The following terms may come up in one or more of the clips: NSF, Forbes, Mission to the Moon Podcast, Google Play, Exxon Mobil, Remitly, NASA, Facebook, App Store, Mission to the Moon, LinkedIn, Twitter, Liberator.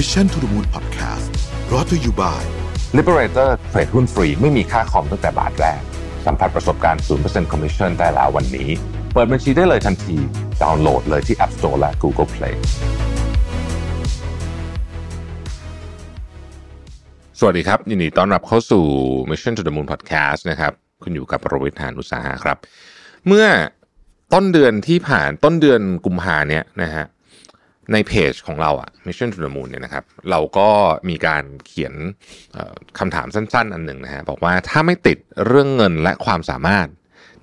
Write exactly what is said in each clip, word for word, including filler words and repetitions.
Mission to the Moon Podcast brought to you by Liberator เทรดหุ้นฟรีไม่มีค่าคอมตั้งแต่บาทแรกสัมผัสประสบการณ์ ศูนย์เปอร์เซ็นต์ Commission ได้แล้ววันนี้เปิดบัญชีได้เลยทันทีดาวน์โหลดเลยที่ App Store และ Google Play สวัสดีครับยินดีต้อนรับเข้าสู่ Mission to the Moon Podcast นะครับคุณอยู่กับประวิทย์ หานอุตสาหะครับเมื่อต้นเดือนที่ผ่านต้นเดือนกุมภาเนี่ยนะฮะในเพจของเราอ่ะ Mission to the Moon เนี่ยนะครับเราก็มีการเขียนคำถามสั้นๆอันหนึ่งนะฮะบอกว่าถ้าไม่ติดเรื่องเงินและความสามารถ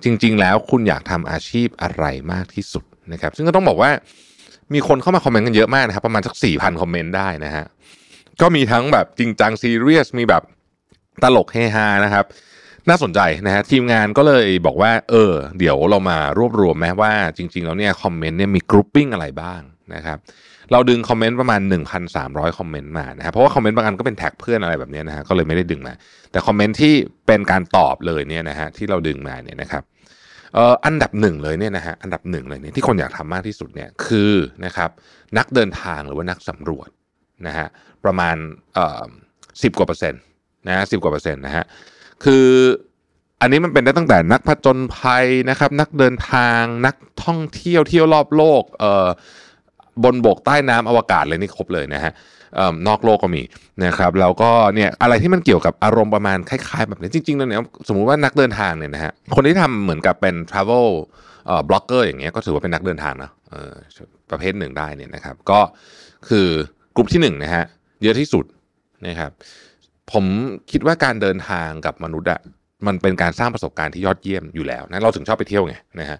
จริงๆแล้วคุณอยากทำอาชีพอะไรมากที่สุดนะครับซึ่งก็ต้องบอกว่ามีคนเข้ามาคอมเมนต์กันเยอะมากนะครับประมาณสัก สี่พัน คอมเมนต์ได้นะฮะก็มีทั้งแบบจริงจังซีเรียสมีแบบตลกเฮฮานะครับน่าสนใจนะฮะทีมงานก็เลยบอกว่าเออเดี๋ยวเรามารวบรวมแม้ว่าจริงๆแล้วเนี่ยคอมเมนต์เนี่ยมีกรุ๊ปปิ้งอะไรบ้างนะครับเราดึงคอมเมนต์ประมาณ หนึ่งพันสามร้อย คอมเมนต์มานะฮะเพราะว่าคอมเมนต์บางอันก็เป็นแท็กเพื่อนอะไรแบบนี้นะฮะก็เลยไม่ได้ดึงมาแต่คอมเมนต์ที่เป็นการตอบเลยเนี่ยนะฮะที่เราดึงมาเนี่ยนะครับเอ่ออันดับหนึ่งเลยเนี่ยนะฮะอันดับหนึ่งเลยเนี่ยที่คนอยากทำมากที่สุดเนี่ยคือนะครับนักเดินทางหรือว่านักสำรวจนะฮะประมาณเอ่อ สิบ กว่าเปอร์เซ็นต์นะฮะ สิบ กว่าเปอร์เซ็นต์นะฮะคืออันนี้มันเป็นได้ตั้งแต่นักผจญภัยนะครับนักเดินทางนักท่องเที่ยวเที่ยวรอบโลกเอ่อบนบกใต้น้ำอวกาศเลยนี่ครบเลยนะฮะนอกโลกก็มีนะครับแล้วก็เนี่ยอะไรที่มันเกี่ยวกับอารมณ์ประมาณคล้ายๆแบบนี้จริงๆแล้วเนี่ยสมมุติว่านักเดินทางเนี่ยนะฮะคนที่ทำเหมือนกับเป็น travel เอ่อ blogger อย่างเงี้ยก็ถือว่าเป็นนักเดินทางนะเออประเภทหนึ่งได้เนี่ยนะครับก็คือกลุ่มที่หนึ่งนะฮะเยอะที่สุดนะครับผมคิดว่าการเดินทางกับมนุษย์อะมันเป็นการสร้างประสบการณ์ที่ยอดเยี่ยมอยู่แล้วนะเราถึงชอบไปเที่ยวไงนะฮะ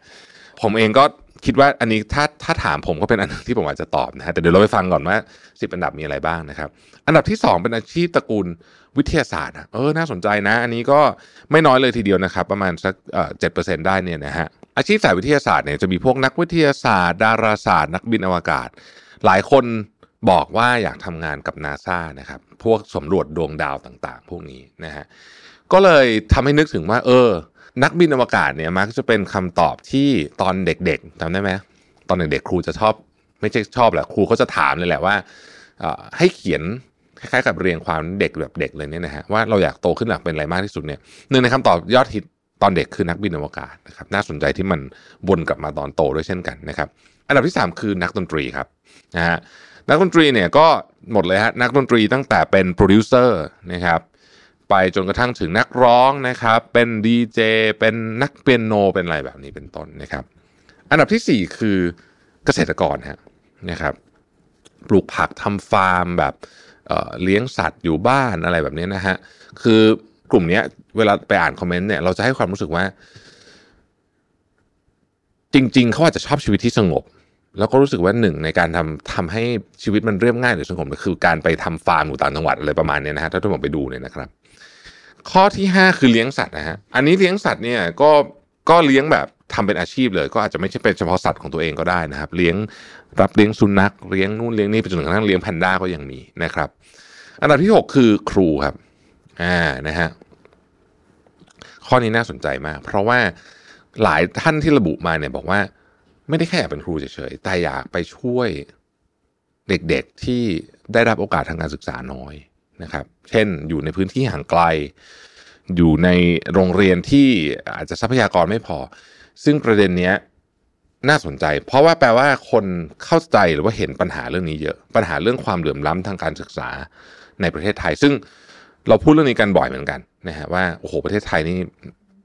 ผมเองก็คิดว่าอันนี้ถ้าถ้าถามผมก็เป็นอันนึงที่ผมอาจจะตอบนะฮะแต่เดี๋ยวเราไปฟังก่อนว่าสิบอันดับมีอะไรบ้างนะครับอันดับที่สองเป็นอาชีพตระกูลวิทยาศาสตร์เออน่าสนใจนะอันนี้ก็ไม่น้อยเลยทีเดียวนะครับประมาณสักเอ่อ เจ็ดเปอร์เซ็นต์ ได้เนี่ยนะฮะอาชีพสายวิทยาศาสตร์เนี่ยจะมีพวกนักวิทยาศาสตร์ดาราศาสตร์นักบินอวกาศหลายคนบอกว่าอยากทำงานกับ NASA นะครับพวกสำรวจดวงดาวต่างๆพวกนี้นะฮะก็เลยทำให้นึกถึงว่าเออนักบินอวกาศเนี่ยมักจะเป็นคำตอบที่ตอนเด็กๆจำได้ไหมตอนเด็กๆครูจะชอบไม่ใช่ชอบแหละครูเขาจะถามเลยแหละว่าให้เขียนคล้ายๆกับเรียงความเด็กแบบเด็กเลยเนี่ยนะฮะว่าเราอยากโตขึ้นหลักเป็นอะไรมากที่สุดเนี่ยหนึ่งในคำตอบยอดฮิตตอนเด็กคือนักบินอวกาศนะครับน่าสนใจที่มันวนกลับมาตอนโตด้วยเช่นกันนะครับอันดับที่สามคือนักดนตรีครับนะฮะนักดนตรีเนี่ยก็หมดเลยฮะนักดนตรีตั้งแต่เป็นโปรดิวเซอร์นะครับไปจนกระทั่งถึงนักร้องนะครับเป็นดีเจเป็นนักเปียโนเป็นอะไรแบบนี้เป็นต้นนะครับอันดับที่สี่คือเกษตรกรฮะนะครับปลูกผักทำฟาร์มแบบเอ่อเลี้ยงสัตว์อยู่บ้านอะไรแบบนี้นะฮะคือกลุ่มนี้เวลาไปอ่านคอมเมนต์เนี่ยเราจะให้ความรู้สึกว่าจริงๆเขาอาจจะชอบชีวิตที่สงบแล้วก็รู้สึกว่าหนึ่งในการทำทำให้ชีวิตมันเรียบง่ายหรือสงบคือการไปทำฟาร์มอยู่ต่างจังหวัดอะไรประมาณนี้นะฮะถ้าท่านผมไปดูเนี่ยนะครับข้อที่ห้าคือเลี้ยงสัตว์นะฮะอันนี้เลี้ยงสัตว์เนี่ยก็ก็เลี้ยงแบบทำเป็นอาชีพเลยก็อาจจะไม่ใช่เป็นเฉพาะสัตว์ของตัวเองก็ได้นะครับเลี้ยงรับเลี้ยงสุนัขเลี้ยงนู่นเลี้ยงนี่ไปจนกระทั่งเลี้ยงแพนด้าก็ยังมีนะครับอันดับที่หกคือครูครับอ่านะฮะข้อนี้น่าสนใจมากเพราะว่าหลายท่านที่ระบุมาเนี่ยบอกว่าไม่ได้แค่อยากเป็นครูเฉยๆแต่อยากไปช่วยเด็กๆที่ได้รับโอกาสทางการศึกษาน้อยนะครับเช่นอยู่ในพื้นที่ห่างไกลอยู่ในโรงเรียนที่อาจจะทรัพยากรไม่พอซึ่งประเด็นเนี้ยน่าสนใจเพราะว่าแปลว่าคนเข้าใจหรือว่าเห็นปัญหาเรื่องนี้เยอะปัญหาเรื่องความเหลื่อมล้ำทางการศึกษาในประเทศไทยซึ่งเราพูดเรื่องนี้กันบ่อยเหมือนกันนะฮะว่าโอ้โหประเทศไทยนี่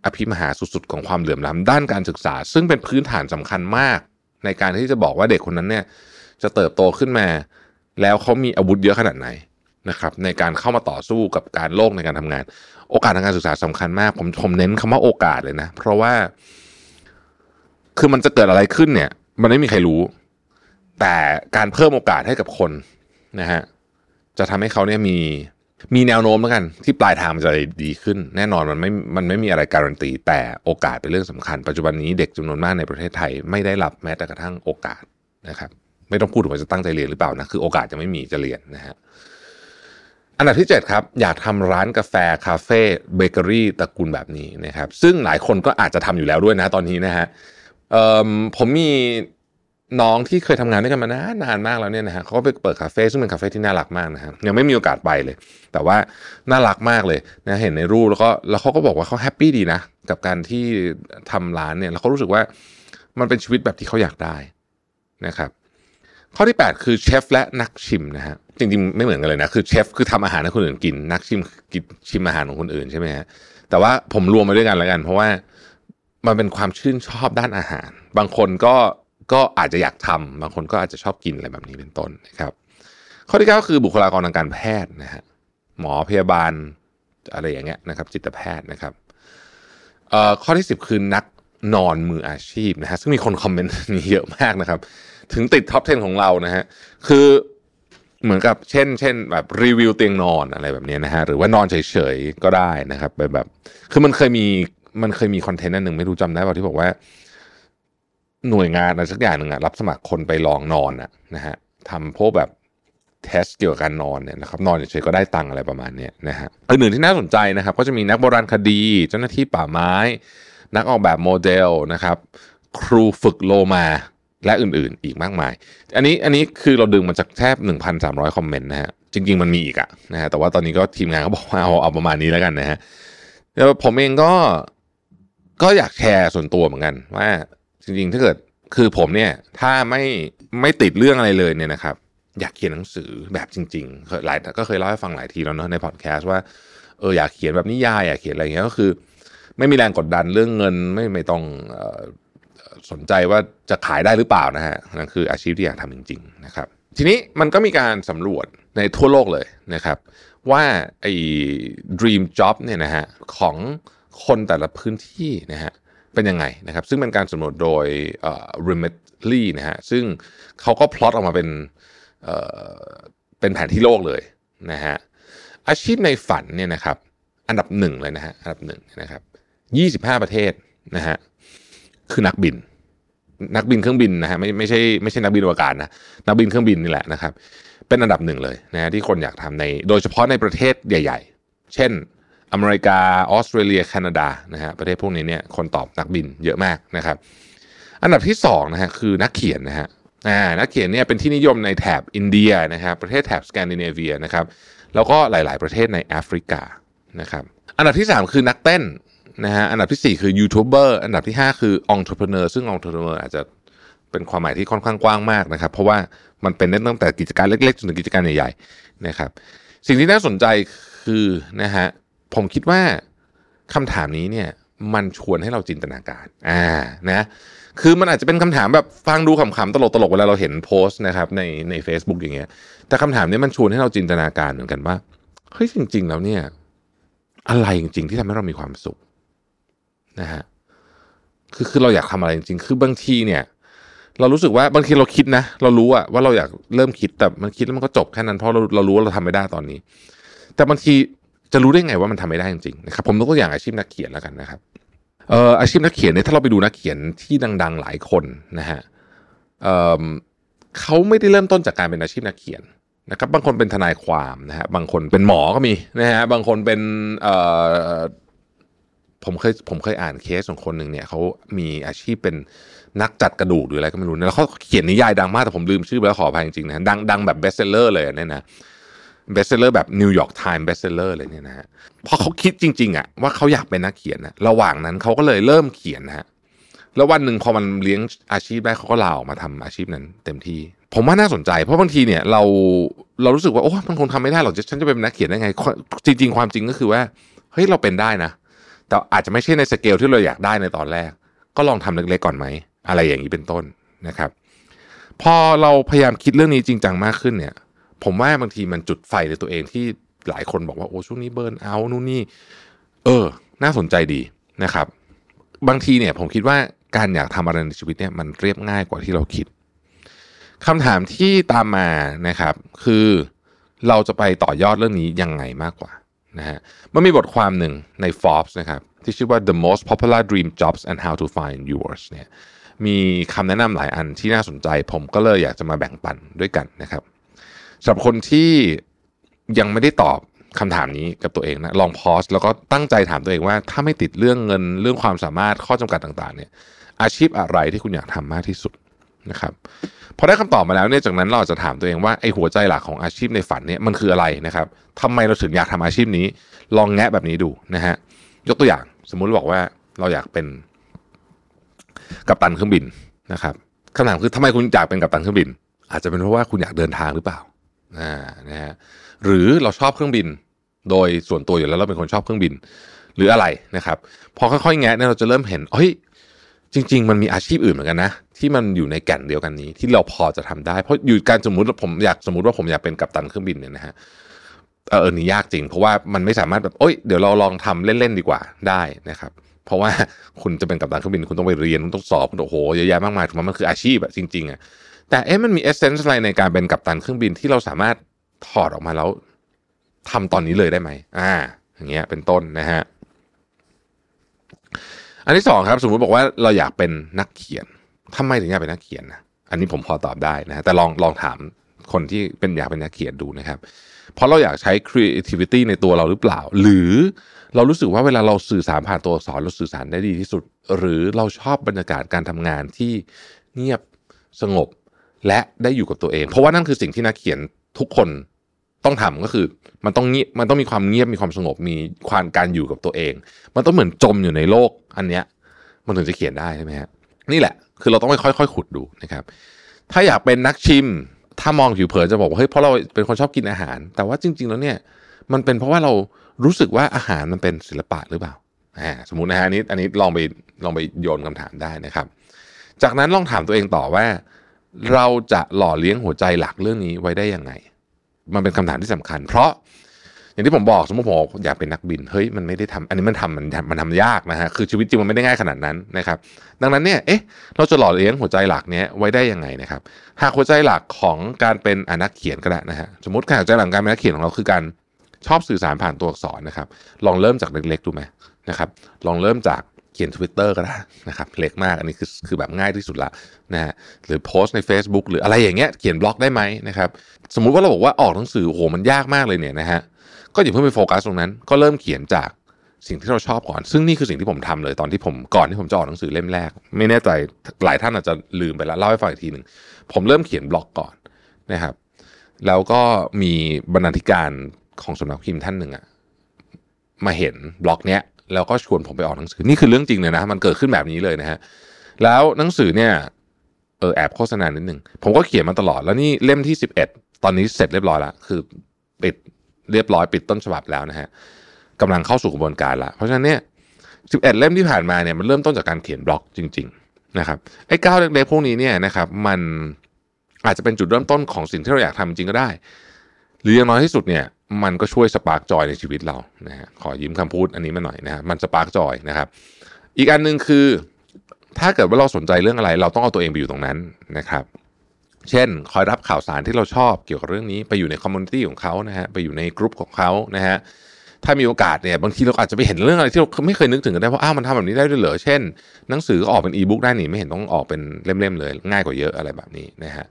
อภิมหาสุดๆของความเหลื่อมล้ำด้านการศึกษาซึ่งเป็นพื้นฐานสำคัญมากในการที่จะบอกว่าเด็กคนนั้นเนี่ยจะเติบโตขึ้นมาแล้วเขามีอาวุธเยอะขนาดไหนนะครับในการเข้ามาต่อสู้กับการโลกในการทำงานโอกาสทางการศึกษาสำคัญมากผมผมเน้นคำว่าโอกาสเลยนะเพราะว่าคือมันจะเกิดอะไรขึ้นเนี่ยมันไม่มีใครรู้แต่การเพิ่มโอกาสให้กับคนนะฮะจะทำให้เขาเนี่ยมีมีแนวโน้มแล้วกันที่ปลายทางมันจะดีขึ้นแน่นอนมันไม่มันไม่มีอะไรการันตีแต่โอกาสเป็นเรื่องสำคัญปัจจุบันนี้เด็กจำนวนมากในประเทศไทยไม่ได้รับแม้แต่กระทั่งโอกาสนะครับไม่ต้องพูดถึงว่าจะตั้งใจเรียนหรือเปล่านะคือโอกาสจะไม่มีจะเรียนนะฮะอันดับที่เจ็ดครับอยากทำร้านกาแฟคาเฟ่เบเกอรี่ตระกูลแบบนี้นะครับซึ่งหลายคนก็อาจจะทำอยู่แล้วด้วยนะตอนนี้นะฮะผมมี น้องที่เคยทำงานด้วยกันมานานนานมากแล้วเนี่ยนะฮะเขาก็ไปเปิดคาเฟ่ซึ่งเป็นคาเฟ่ที่น่ารักมากนะฮะยังไม่มีโอกาสไปเลยแต่ว่าน่ารักมากเลยนะเห็นในรูปแล้วก็แล้วเขาก็บอกว่าเขาแฮปปี้ดีนะกับการที่ทำร้านเนี่ยแล้วเขารู้สึกว่ามันเป็นชีวิตแบบที่เขาอยากได้นะครับข้อที่แปดคือเชฟและนักชิมนะฮะจริงๆไม่เหมือนกันเลยนะคือเชฟคือทำอาหารให้คนอื่นกินนักชิมกินชิมอาหารของคนอื่นใช่ไหมฮะแต่ว่าผมรวมมาด้วยกันแล้วกันเพราะว่ามันเป็นความชื่นชอบด้านอาหารบางคนก็ก็อาจจะอยากทำบางคนก็อาจจะชอบกินอะไรแบบนี้เป็นต้นนะครับข้อที่เก้าคือบุคลากรทางการแพทย์นะฮะหมอพยาบาลอะไรอย่างเงี้ยนะครับจิตแพทย์นะครับเอ่อข้อที่สิบคือนักนอนมืออาชีพนะฮะซึ่งมีคนคอมเมนต์นี้เยอะมากนะครับถึงติดท็อปสิบของเรานะฮะคือเหมือนกับเช่นเช่นแบบรีวิวเตียงนอนอะไรแบบนี้นะฮะหรือว่านอนเฉยๆก็ได้นะครับแบบคือมันเคยมีมันเคยมีคอนเทนต์อันนึงไม่รู้จำได้เปล่าที่บอกว่าหน่วยงานอะไรสักอย่างหนึ่งอะรับสมัครคนไปลองนอนอะนะฮะทำพวกแบบเทสเกี่ยวกับการนอนเนี่ยนะครับนอนเฉยๆก็ได้ตังค์อะไรประมาณนี้นะฮะอีกหนึ่งที่น่าสนใจนะครับก็จะมีนักโบราณคดีเจ้าหน้าที่ป่าไม้นักออกแบบโมเดลนะครับครูฝึกโลมาและอื่นๆอีกมากมายอันนี้อันนี้คือเราดึงมาจากแทบ หนึ่งพันสามร้อย คอมเมนต์นะฮะจริงๆมันมีอีกอะนะฮะแต่ว่าตอนนี้ก็ทีมงานก็บอกว่าเอาเอาประมาณนี้แล้วกันนะฮะแล้วผมเองก็ก็อยากแชร์ส่วนตัวเหมือนกันว่าจริงๆถ้าเกิดคือผมเนี่ยถ้าไม่ไม่ติดเรื่องอะไรเลยเนี่ยนะครับอยากเขียนหนังสือแบบจริงๆหลายก็เคยเล่าให้ฟังหลายทีแล้วเนาะในพอดแคสต์ว่าเอออยากเขียนแบบนิยายอยากเขียนอะไรเงี้ยก็คือไม่มีแรงกดดันเรื่องเงินไม่ไม่ต้องเอ่อสนใจว่าจะขายได้หรือเปล่านะฮะนั่นคืออาชีพที่อยากทำจริงๆนะครับทีนี้มันก็มีการสำรวจในทั่วโลกเลยนะครับว่าไอ้ Dream Job เนี่ยนะฮะของคนแต่ละพื้นที่นะฮะเป็นยังไงนะครับซึ่งเป็นการสำรวจโดย Remitly นะฮะซึ่งเขาก็พลอตออกมาเป็นเอ่อเป็นแผนที่โลกเลยนะฮะอาชีพในฝันเนี่ยนะครับอันดับหนึ่งเลยนะฮะอันดับหนึ่งนะครับยี่สิบห้าประเทศนะฮะคือนักบินนักบินเครื่องบินนะฮะไม่ไม่ใช่ไม่ใช่นักบินอวกาศนะนักบินเครื่องบินนี่แหละนะครับเป็นอันดับหนึ่งเลยนะฮะที่คนอยากทำในโดยเฉพาะในประเทศใหญ่ๆเช่นอเมริกาออสเตรเลียแคนาดานะฮะประเทศพวกนี้เนี่ยคนตอบนักบินเยอะมากนะครับอันดับที่สองนะฮะคือนักเขียนนะฮะอ่านักเขียนเนี่ยเป็นที่นิยมในแถบอินเดียนะครับประเทศแถบสแกนดิเนเวียนะครับแล้วก็หลายๆประเทศในแอฟริกานะครับอันดับที่สามคือนักเต้นนะฮะอันดับที่สี่คือยูทูบเบอร์อันดับที่ห้าคือ Entrepreneur ซึ่ง Entrepreneur อาจจะเป็นความหมายที่ค่อนข้างกว้างมากนะครับเพราะว่ามันเป็นตั้งแต่กิจการเล็กๆจนถึงกิจการใหญ่ๆนะครับสิ่งที่น่าสนใจคือนะฮะผมคิดว่าคำถามนี้เนี่ยมันชวนให้เราจินตนาการอ่านะคือมันอาจจะเป็นคำถามแบบฟังดูขำๆตลกๆเวลาเราเห็นโพสต์นะครับในใน Facebook อย่างเงี้ยแต่คำถามนี้มันชวนให้เราจินตนาการเหมือนกันว่าเฮ้ยจริงๆแล้วเนี่ยอะไรจริงๆที่ทำให้เรามีความสุขนะฮะคือคือเราอยากทำอะไรจริงๆคือบางทีเนี่ยเรารู้สึกว่าบางทีเราคิดนะเรารู้อะว่าเราอยากเริ่มคิดแต่มันคิดแล้วมันก็จบแค่นั้นเพราะเราเรารู้ว่าเราทำไม่ได้ตอนนี้แต่บางทีจะรู้ได้ไงว่ามันทำไม่ได้จริงๆนะครับผมยกตัวอย่างอาชีพนักเขียนแล้วกันนะครับเอ่ออาชีพนักเขียนเนี่ยถ้าเราไปดูนักเขียนที่ดังๆหลายคนนะฮะเอ่อเขาไม่ได้เริ่มต้นจากการเป็นอาชีพนักเขียนนะครับบางคนเป็นทนายความนะฮะบางคนเป็นหมอก็มีนะฮะบางคนเป็นเอ่อผมเคยผมเคยอ่านเคสของคนหนึ่งเนี่ยเขามีอาชีพเป็นนักจัดกระดูกหรืออะไรก็ไม่รู้แล้วเขาเขียนนิยายดังมากแต่ผมลืมชื่อไปแล้วขออภัยจริงๆนะดังดังแบบเบสเซลเลอร์เลยเนี่ยนะเบสเซลเลอร์แบบนิวยอร์กไทม์เบสเซลเลอร์เลยเนี่ยนะฮะพอเขาคิดจริงๆอะว่าเขาอยากเป็นนักเขียนนะระหว่างนั้นเขาก็เลยเริ่มเขียนนะฮะแล้ววันหนึ่งพอมันเลี้ยงอาชีพได้เขาก็ลาออกมาทำอาชีพนั้นเต็มที่ผมว่าน่าสนใจเพราะบางทีเนี่ยเราเรารู้สึกว่าโอ้มันคงทำไม่ได้หรอกฉันจะเป็นนักเขียนได้ไงจริงๆความจริงก็คือว่าเฮ้ยเราเป็นได้นะแต่อาจจะไม่ใช่ในสเกลที่เราอยากได้ในตอนแรกก็ลองทำเล็กๆก่อนไหมอะไรอย่างนี้เป็นต้นนะครับพอเราพยายามคิดเรื่องนี้จริงจังมากขึ้นเนี่ยผมว่าบางทีมันจุดไฟในตัวเองที่หลายคนบอกว่าโอ้ช่วงนี้เบิร์นเอาท์นู่นนี่เออน่าสนใจดีนะครับบางทีเนี่ยผมคิดว่าการอยากทำอะไรในชีวิตเนี่ยมันเรียบง่ายกว่าที่เราคิดคำถามที่ตามมานะครับคือเราจะไปต่อยอดเรื่องนี้ยังไงมากกว่านะฮะมันมีบทความหนึ่งใน Forbes นะครับที่ชื่อว่า The Most Popular Dream Jobs and How to Find Yours เนี่ยมีคำแนะนำหลายอันที่น่าสนใจผมก็เลยอยากจะมาแบ่งปันด้วยกันนะครับสำหรับคนที่ยังไม่ได้ตอบคำถามนี้กับตัวเองนะลองพอสแล้วก็ตั้งใจถามตัวเองว่าถ้าไม่ติดเรื่องเงินเรื่องความสามารถข้อจำกัดต่างๆเนี่ยอาชีพอะไรที่คุณอยากทำมากที่สุด นะครับพอได้คำตอบมาแล้วเนี่ยจากนั้นเราจะถามตัวเองว่าไอ้หัวใจหลักของอาชีพในฝันเนี่ยมันคืออะไรนะครับทำไมเราถึงอยากทำอาชีพนี้ลองแงะแบบนี้ดูนะฮะยกตัวอย่างสมมุติบอกว่าเราอยากเป็นกัปตันเครื่องบินนะครับคำถามคือทำไมคุณอยากเป็นกัปตันเครื่องบินอาจจะเป็นเพราะว่าคุณอยากเดินทางหรือเปล่าอ่านะฮะหรือเราชอบเครื่องบินโดยส่วนตัวอยู่แล้วเราเป็นคนชอบเครื่องบินหรืออะไรนะครับพอค่อยๆแงะเนี่ยเราจะเริ่มเห็นเฮ้ยจริงๆมันมีอาชีพอื่นเหมือนกันนะที่มันอยู่ในแก่นเดียวกันนี้ที่เราพอจะทำได้เพราะอยู่การสมมติผมอยากสมมติว่าผมอยากเป็นกัปตันเครื่องบินเนี่ยนะฮะเออนี่ยากจริงเพราะว่ามันไม่สามารถแบบโอ๊ยเดี๋ยวเราลองทำเล่นๆดีกว่าได้นะครับเพราะว่าคุณจะเป็นกัปตันเครื่องบินคุณต้องไปเรียนคุณต้องสอบคุณโอ้โหเยอะแยะมากมายถูกไหมมันคืออาชีพอะจริงๆอะแต่เอ๊ะมันมีเอเซนส์อะไรในการเป็นกัปตันเครื่องบินที่เราสามารถถอดออกมาแล้วทำตอนนี้เลยได้ไหมอ่าอย่างเงี้ยเป็นต้นนะฮะอันที่สองครับสมมติบอกว่าเราอยากเป็นนักเขียนทำไมถึงอยากเป็นนักเขียนนะอันนี้ผมพอตอบได้นะแต่ลองลองถามคนที่เป็นอยากเป็นนักเขียนดูนะครับเพราะเราอยากใช้ creativity ในตัวเราหรือเปล่าหรือเรารู้สึกว่าเวลาเราสื่อสารผ่านตัวอักษรเราสื่อสารได้ดีที่สุดหรือเราชอบบรรยากาศการทำงานที่เงียบสงบและได้อยู่กับตัวเองเพราะว่านั่นคือสิ่งที่นักเขียนทุกคนต้องทำก็คือมันต้องเงียบมันต้องมีความเงียบมีความสงบมีความการอยู่กับตัวเองมันต้องเหมือนจมอยู่ในโลกอันเนี้ยมันถึงจะเขียนได้ใช่ไหมฮะนี่แหละคือเราต้องค่อยค่อยขุดดูนะครับถ้าอยากเป็นนักชิมถ้ามองผิวเผินจะบอกว่าเฮ้ยเพราะเราเป็นคนชอบกินอาหารแต่ว่าจริงๆแล้วเนี่ยมันเป็นเพราะว่าเรารู้สึกว่าอาหารมันเป็นศิลปะหรือเปล่าอ่าสมมุตินะฮะอันนี้อันนี้ลองไปลองไปโยนคำถามได้นะครับจากนั้นลองถามตัวเองต่อว่าเราจะหล่อเลี้ยงหัวใจหลักเรื่องนี้ไว้ได้ยังไงมันเป็นคำถามที่สำคัญเพราะอย่างที่ผมบอกสมมติผมอยากเป็นนักบินเฮ้ยมันไม่ได้ทำอันนี้มันทำมันมันทำยากนะฮะคือชีวิตจริงมันไม่ได้ง่ายขนาดนั้นนะครับดังนั้นเนี่ยเอ๊ะเราจะหล่อเลี้ยงหัวใจหลักเนี้ยไว้ได้ยังไงนะครับหากหัวใจหลักของการเป็นนักเขียนก็ได้นะฮะสมมติหัวใจหลักการเป็นนักเขียนของเราคือการชอบสื่อสารผ่านตัวอักษรนะครับลองเริ่มจากเล็กๆดูไหมนะครับลองเริ่มจากเขียน Twitter ก็ได้นะครับเล็กมากอันนี้คือคือแบบง่ายที่สุดละนะฮะหรือโพสต์ใน Facebook หรืออะไรอย่างเงี้ยเขียนบล็อกได้ไหมนะครับสมมุติว่าเราบอกว่าออกหนังสือโอ้โหมันยากมากเลยเนี่ยนะฮะก็อย่าเพิ่งไปโฟกัสตรงนั้นก็เริ่มเขียนจากสิ่งที่เราชอบก่อนซึ่งนี่คือสิ่งที่ผมทำเลยตอนที่ผมก่อนที่ผมจะออกหนังสือเล่มแรกไม่แน่ใจหลายท่านอาจจะลืมไปแล้วเล่าให้ฟังอีกทีนึงผมเริ่มเขียนบล็อกก่อนนะครับแล้วก็มีบรรณาธิการของสำนักพิมพ์ท่านนึงอะมาเห็นบล็อกเนี้ยแล้วก็ชวนผมไปออกหนังสือนี่คือเรื่องจริงเลยนะมันเกิดขึ้นแบบนี้เลยนะฮะแล้วหนังสือเนี่ยเออแอบโฆษณานิดนึงผมก็เขียนมาตลอดแล้วนี่เล่มที่สิบเอ็ดตอนนี้เสร็จเรียบร้อยแล้วคือปิดเรียบร้อยปิดต้นฉบับแล้วนะฮะกำลังเข้าสู่กระบวนการละเพราะฉะนั้นเนี่ยสิบเอ็ดเล่มที่ผ่านมาเนี่ยมันเริ่มต้นจากการเขียนบล็อกจริงๆนะครับไอ้ก้าวเล็กๆพวกนี้เนี่ยนะครับมันอาจจะเป็นจุดเริ่มต้นของสิ่งที่เราอยากทำจริงก็ได้หรืออย่างน้อยที่สุดเนี่ยมันก็ช่วยสปาร์กจอยในชีวิตเรานะฮะขอยิ้มคำพูดอันนี้มาหน่อยนะฮะมันสปาร์กจอยนะครับอีกอันนึงคือถ้าเกิดว่าเราสนใจเรื่องอะไรเราต้องเอาตัวเองไปอยู่ตรงนั้นนะครับเช่นคอยรับข่าวสารที่เราชอบเกี่ยวกับเรื่องนี้ไปอยู่ในคอมมูนิตี้ของเขานะฮะไปอยู่ในกลุ่มของเขานะฮะถ้ามีโอกาสเนี่ยบางทีเราอาจจะไปเห็นเรื่องอะไรที่เราไม่เคยนึกถึงกันได้เพราะอ้าวมันทำแบบนี้ได้ด้วยเหรอเช่นหนังสือก็ออกเป็นอีบุ๊กได้นี่ไม่เห็นต้องออกเป็นเล่มๆเลยง่ายกว่าเยอะอะไรแบบนี้นะฮะ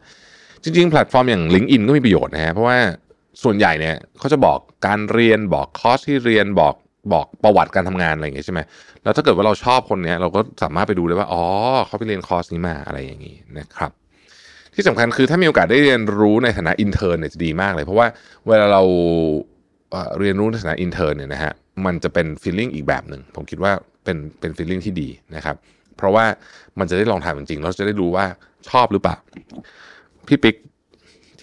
จริงๆแพลตฟอร์มอย่าง ลิงก์อิน ก็มีประโยชน์นะฮะเพราะว่าส่วนใหญ่เนี่ยเขาจะบอกการเรียนบอกคอร์สที่เรียนบอกบอกประวัติการทำงานอะไรอย่างเงี้ยใช่ไหมแล้วถ้าเกิดว่าเราชอบคนเนี้ยเราก็สามารถไปดูเลยว่าอ๋อเขาไปเรียนคอร์สนี้มาอะไรอย่างงี้นะครับที่สำคัญคือถ้ามีโอกาสได้เรียนรู้ในฐานะอินเทอร์เนี่ยจะดีมากเลยเพราะว่าเวลาเราเรียนรู้ในฐานะอินเทอร์เนี่ยนะฮะมันจะเป็นฟีลลิ่งอีกแบบนึงผมคิดว่าเป็นเป็นฟีลลิ่งที่ดีนะครับเพราะว่ามันจะได้ลองทำจริงๆเราจะได้รู้ว่าชอบหรือเปล่าพี่ปิ๊ก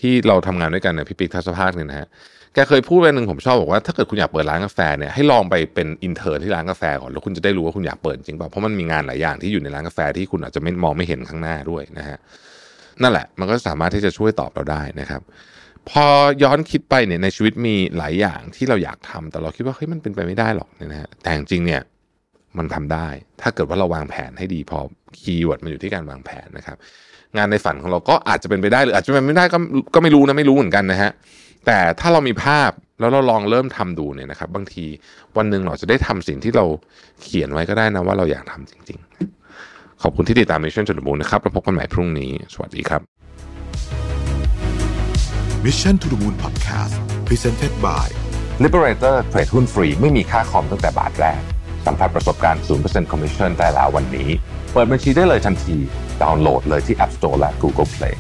ที่เราทำงานด้วยกันเนี่ยพี่ปิ๊กทัศภาคเนี่ยนะฮะแกเคยพูดไว้หนึ่งผมชอบบอกว่าถ้าเกิดคุณอยากเปิดร้านกาแฟเนี่ยให้ลองไปเป็นอินเทอร์ที่ร้านกาแฟก่อนแล้วคุณจะได้รู้ว่าคุณอยากเปิดจริงป่ะเพราะมันมีงานหลายอย่างที่อยู่ในร้านกาแฟที่คุณอาจจะไม่มองไม่เห็นข้างหน้าด้วยนะฮะนั่นแหละมันก็สามารถที่จะช่วยตอบเราได้นะครับพอย้อนคิดไปเนี่ยในชีวิตมีหลายอย่างที่เราอยากทำแต่เราคิดว่าเฮ้ยมันเป็นไปไม่ได้หรอกนะฮะแต่จริงเนี่ยมันทำได้ถ้าเกิดว่าเราวางแผนให้ดีพอคีย์เวิร์ดมันอยู่ที่การวางแผนนะครับงานในฝันของเราก็อาจจะเป็นไปได้หรืออาจจะเป็นไม่ได้ก็ก็ไม่รู้นะไม่รู้เหมือนกันนะฮะแต่ถ้าเรามีภาพแล้วเราลองเริ่มทำดูเนี่ยนะครับบางทีวันหนึ่งเราจะได้ทำสิ่งที่เราเขียนไว้ก็ได้นะว่าเราอยากทำจริงๆขอบคุณที่ติดตาม Mission to the Moon นะครับแล้วพบกันใหม่พรุ่งนี้สวัสดีครับ Mission to the Moon Podcast Presented by Liberator เทรดหุ้นฟรีไม่มีค่าคอมตั้งแต่บาทแรกสัมผัสประสบการณ์ ศูนย์เปอร์เซ็นต์ Commission ได้แล้ววันนี้เปิดบัญชีได้เลยทันที ดาวน์โหลดเลยที่ App Store และ Google Play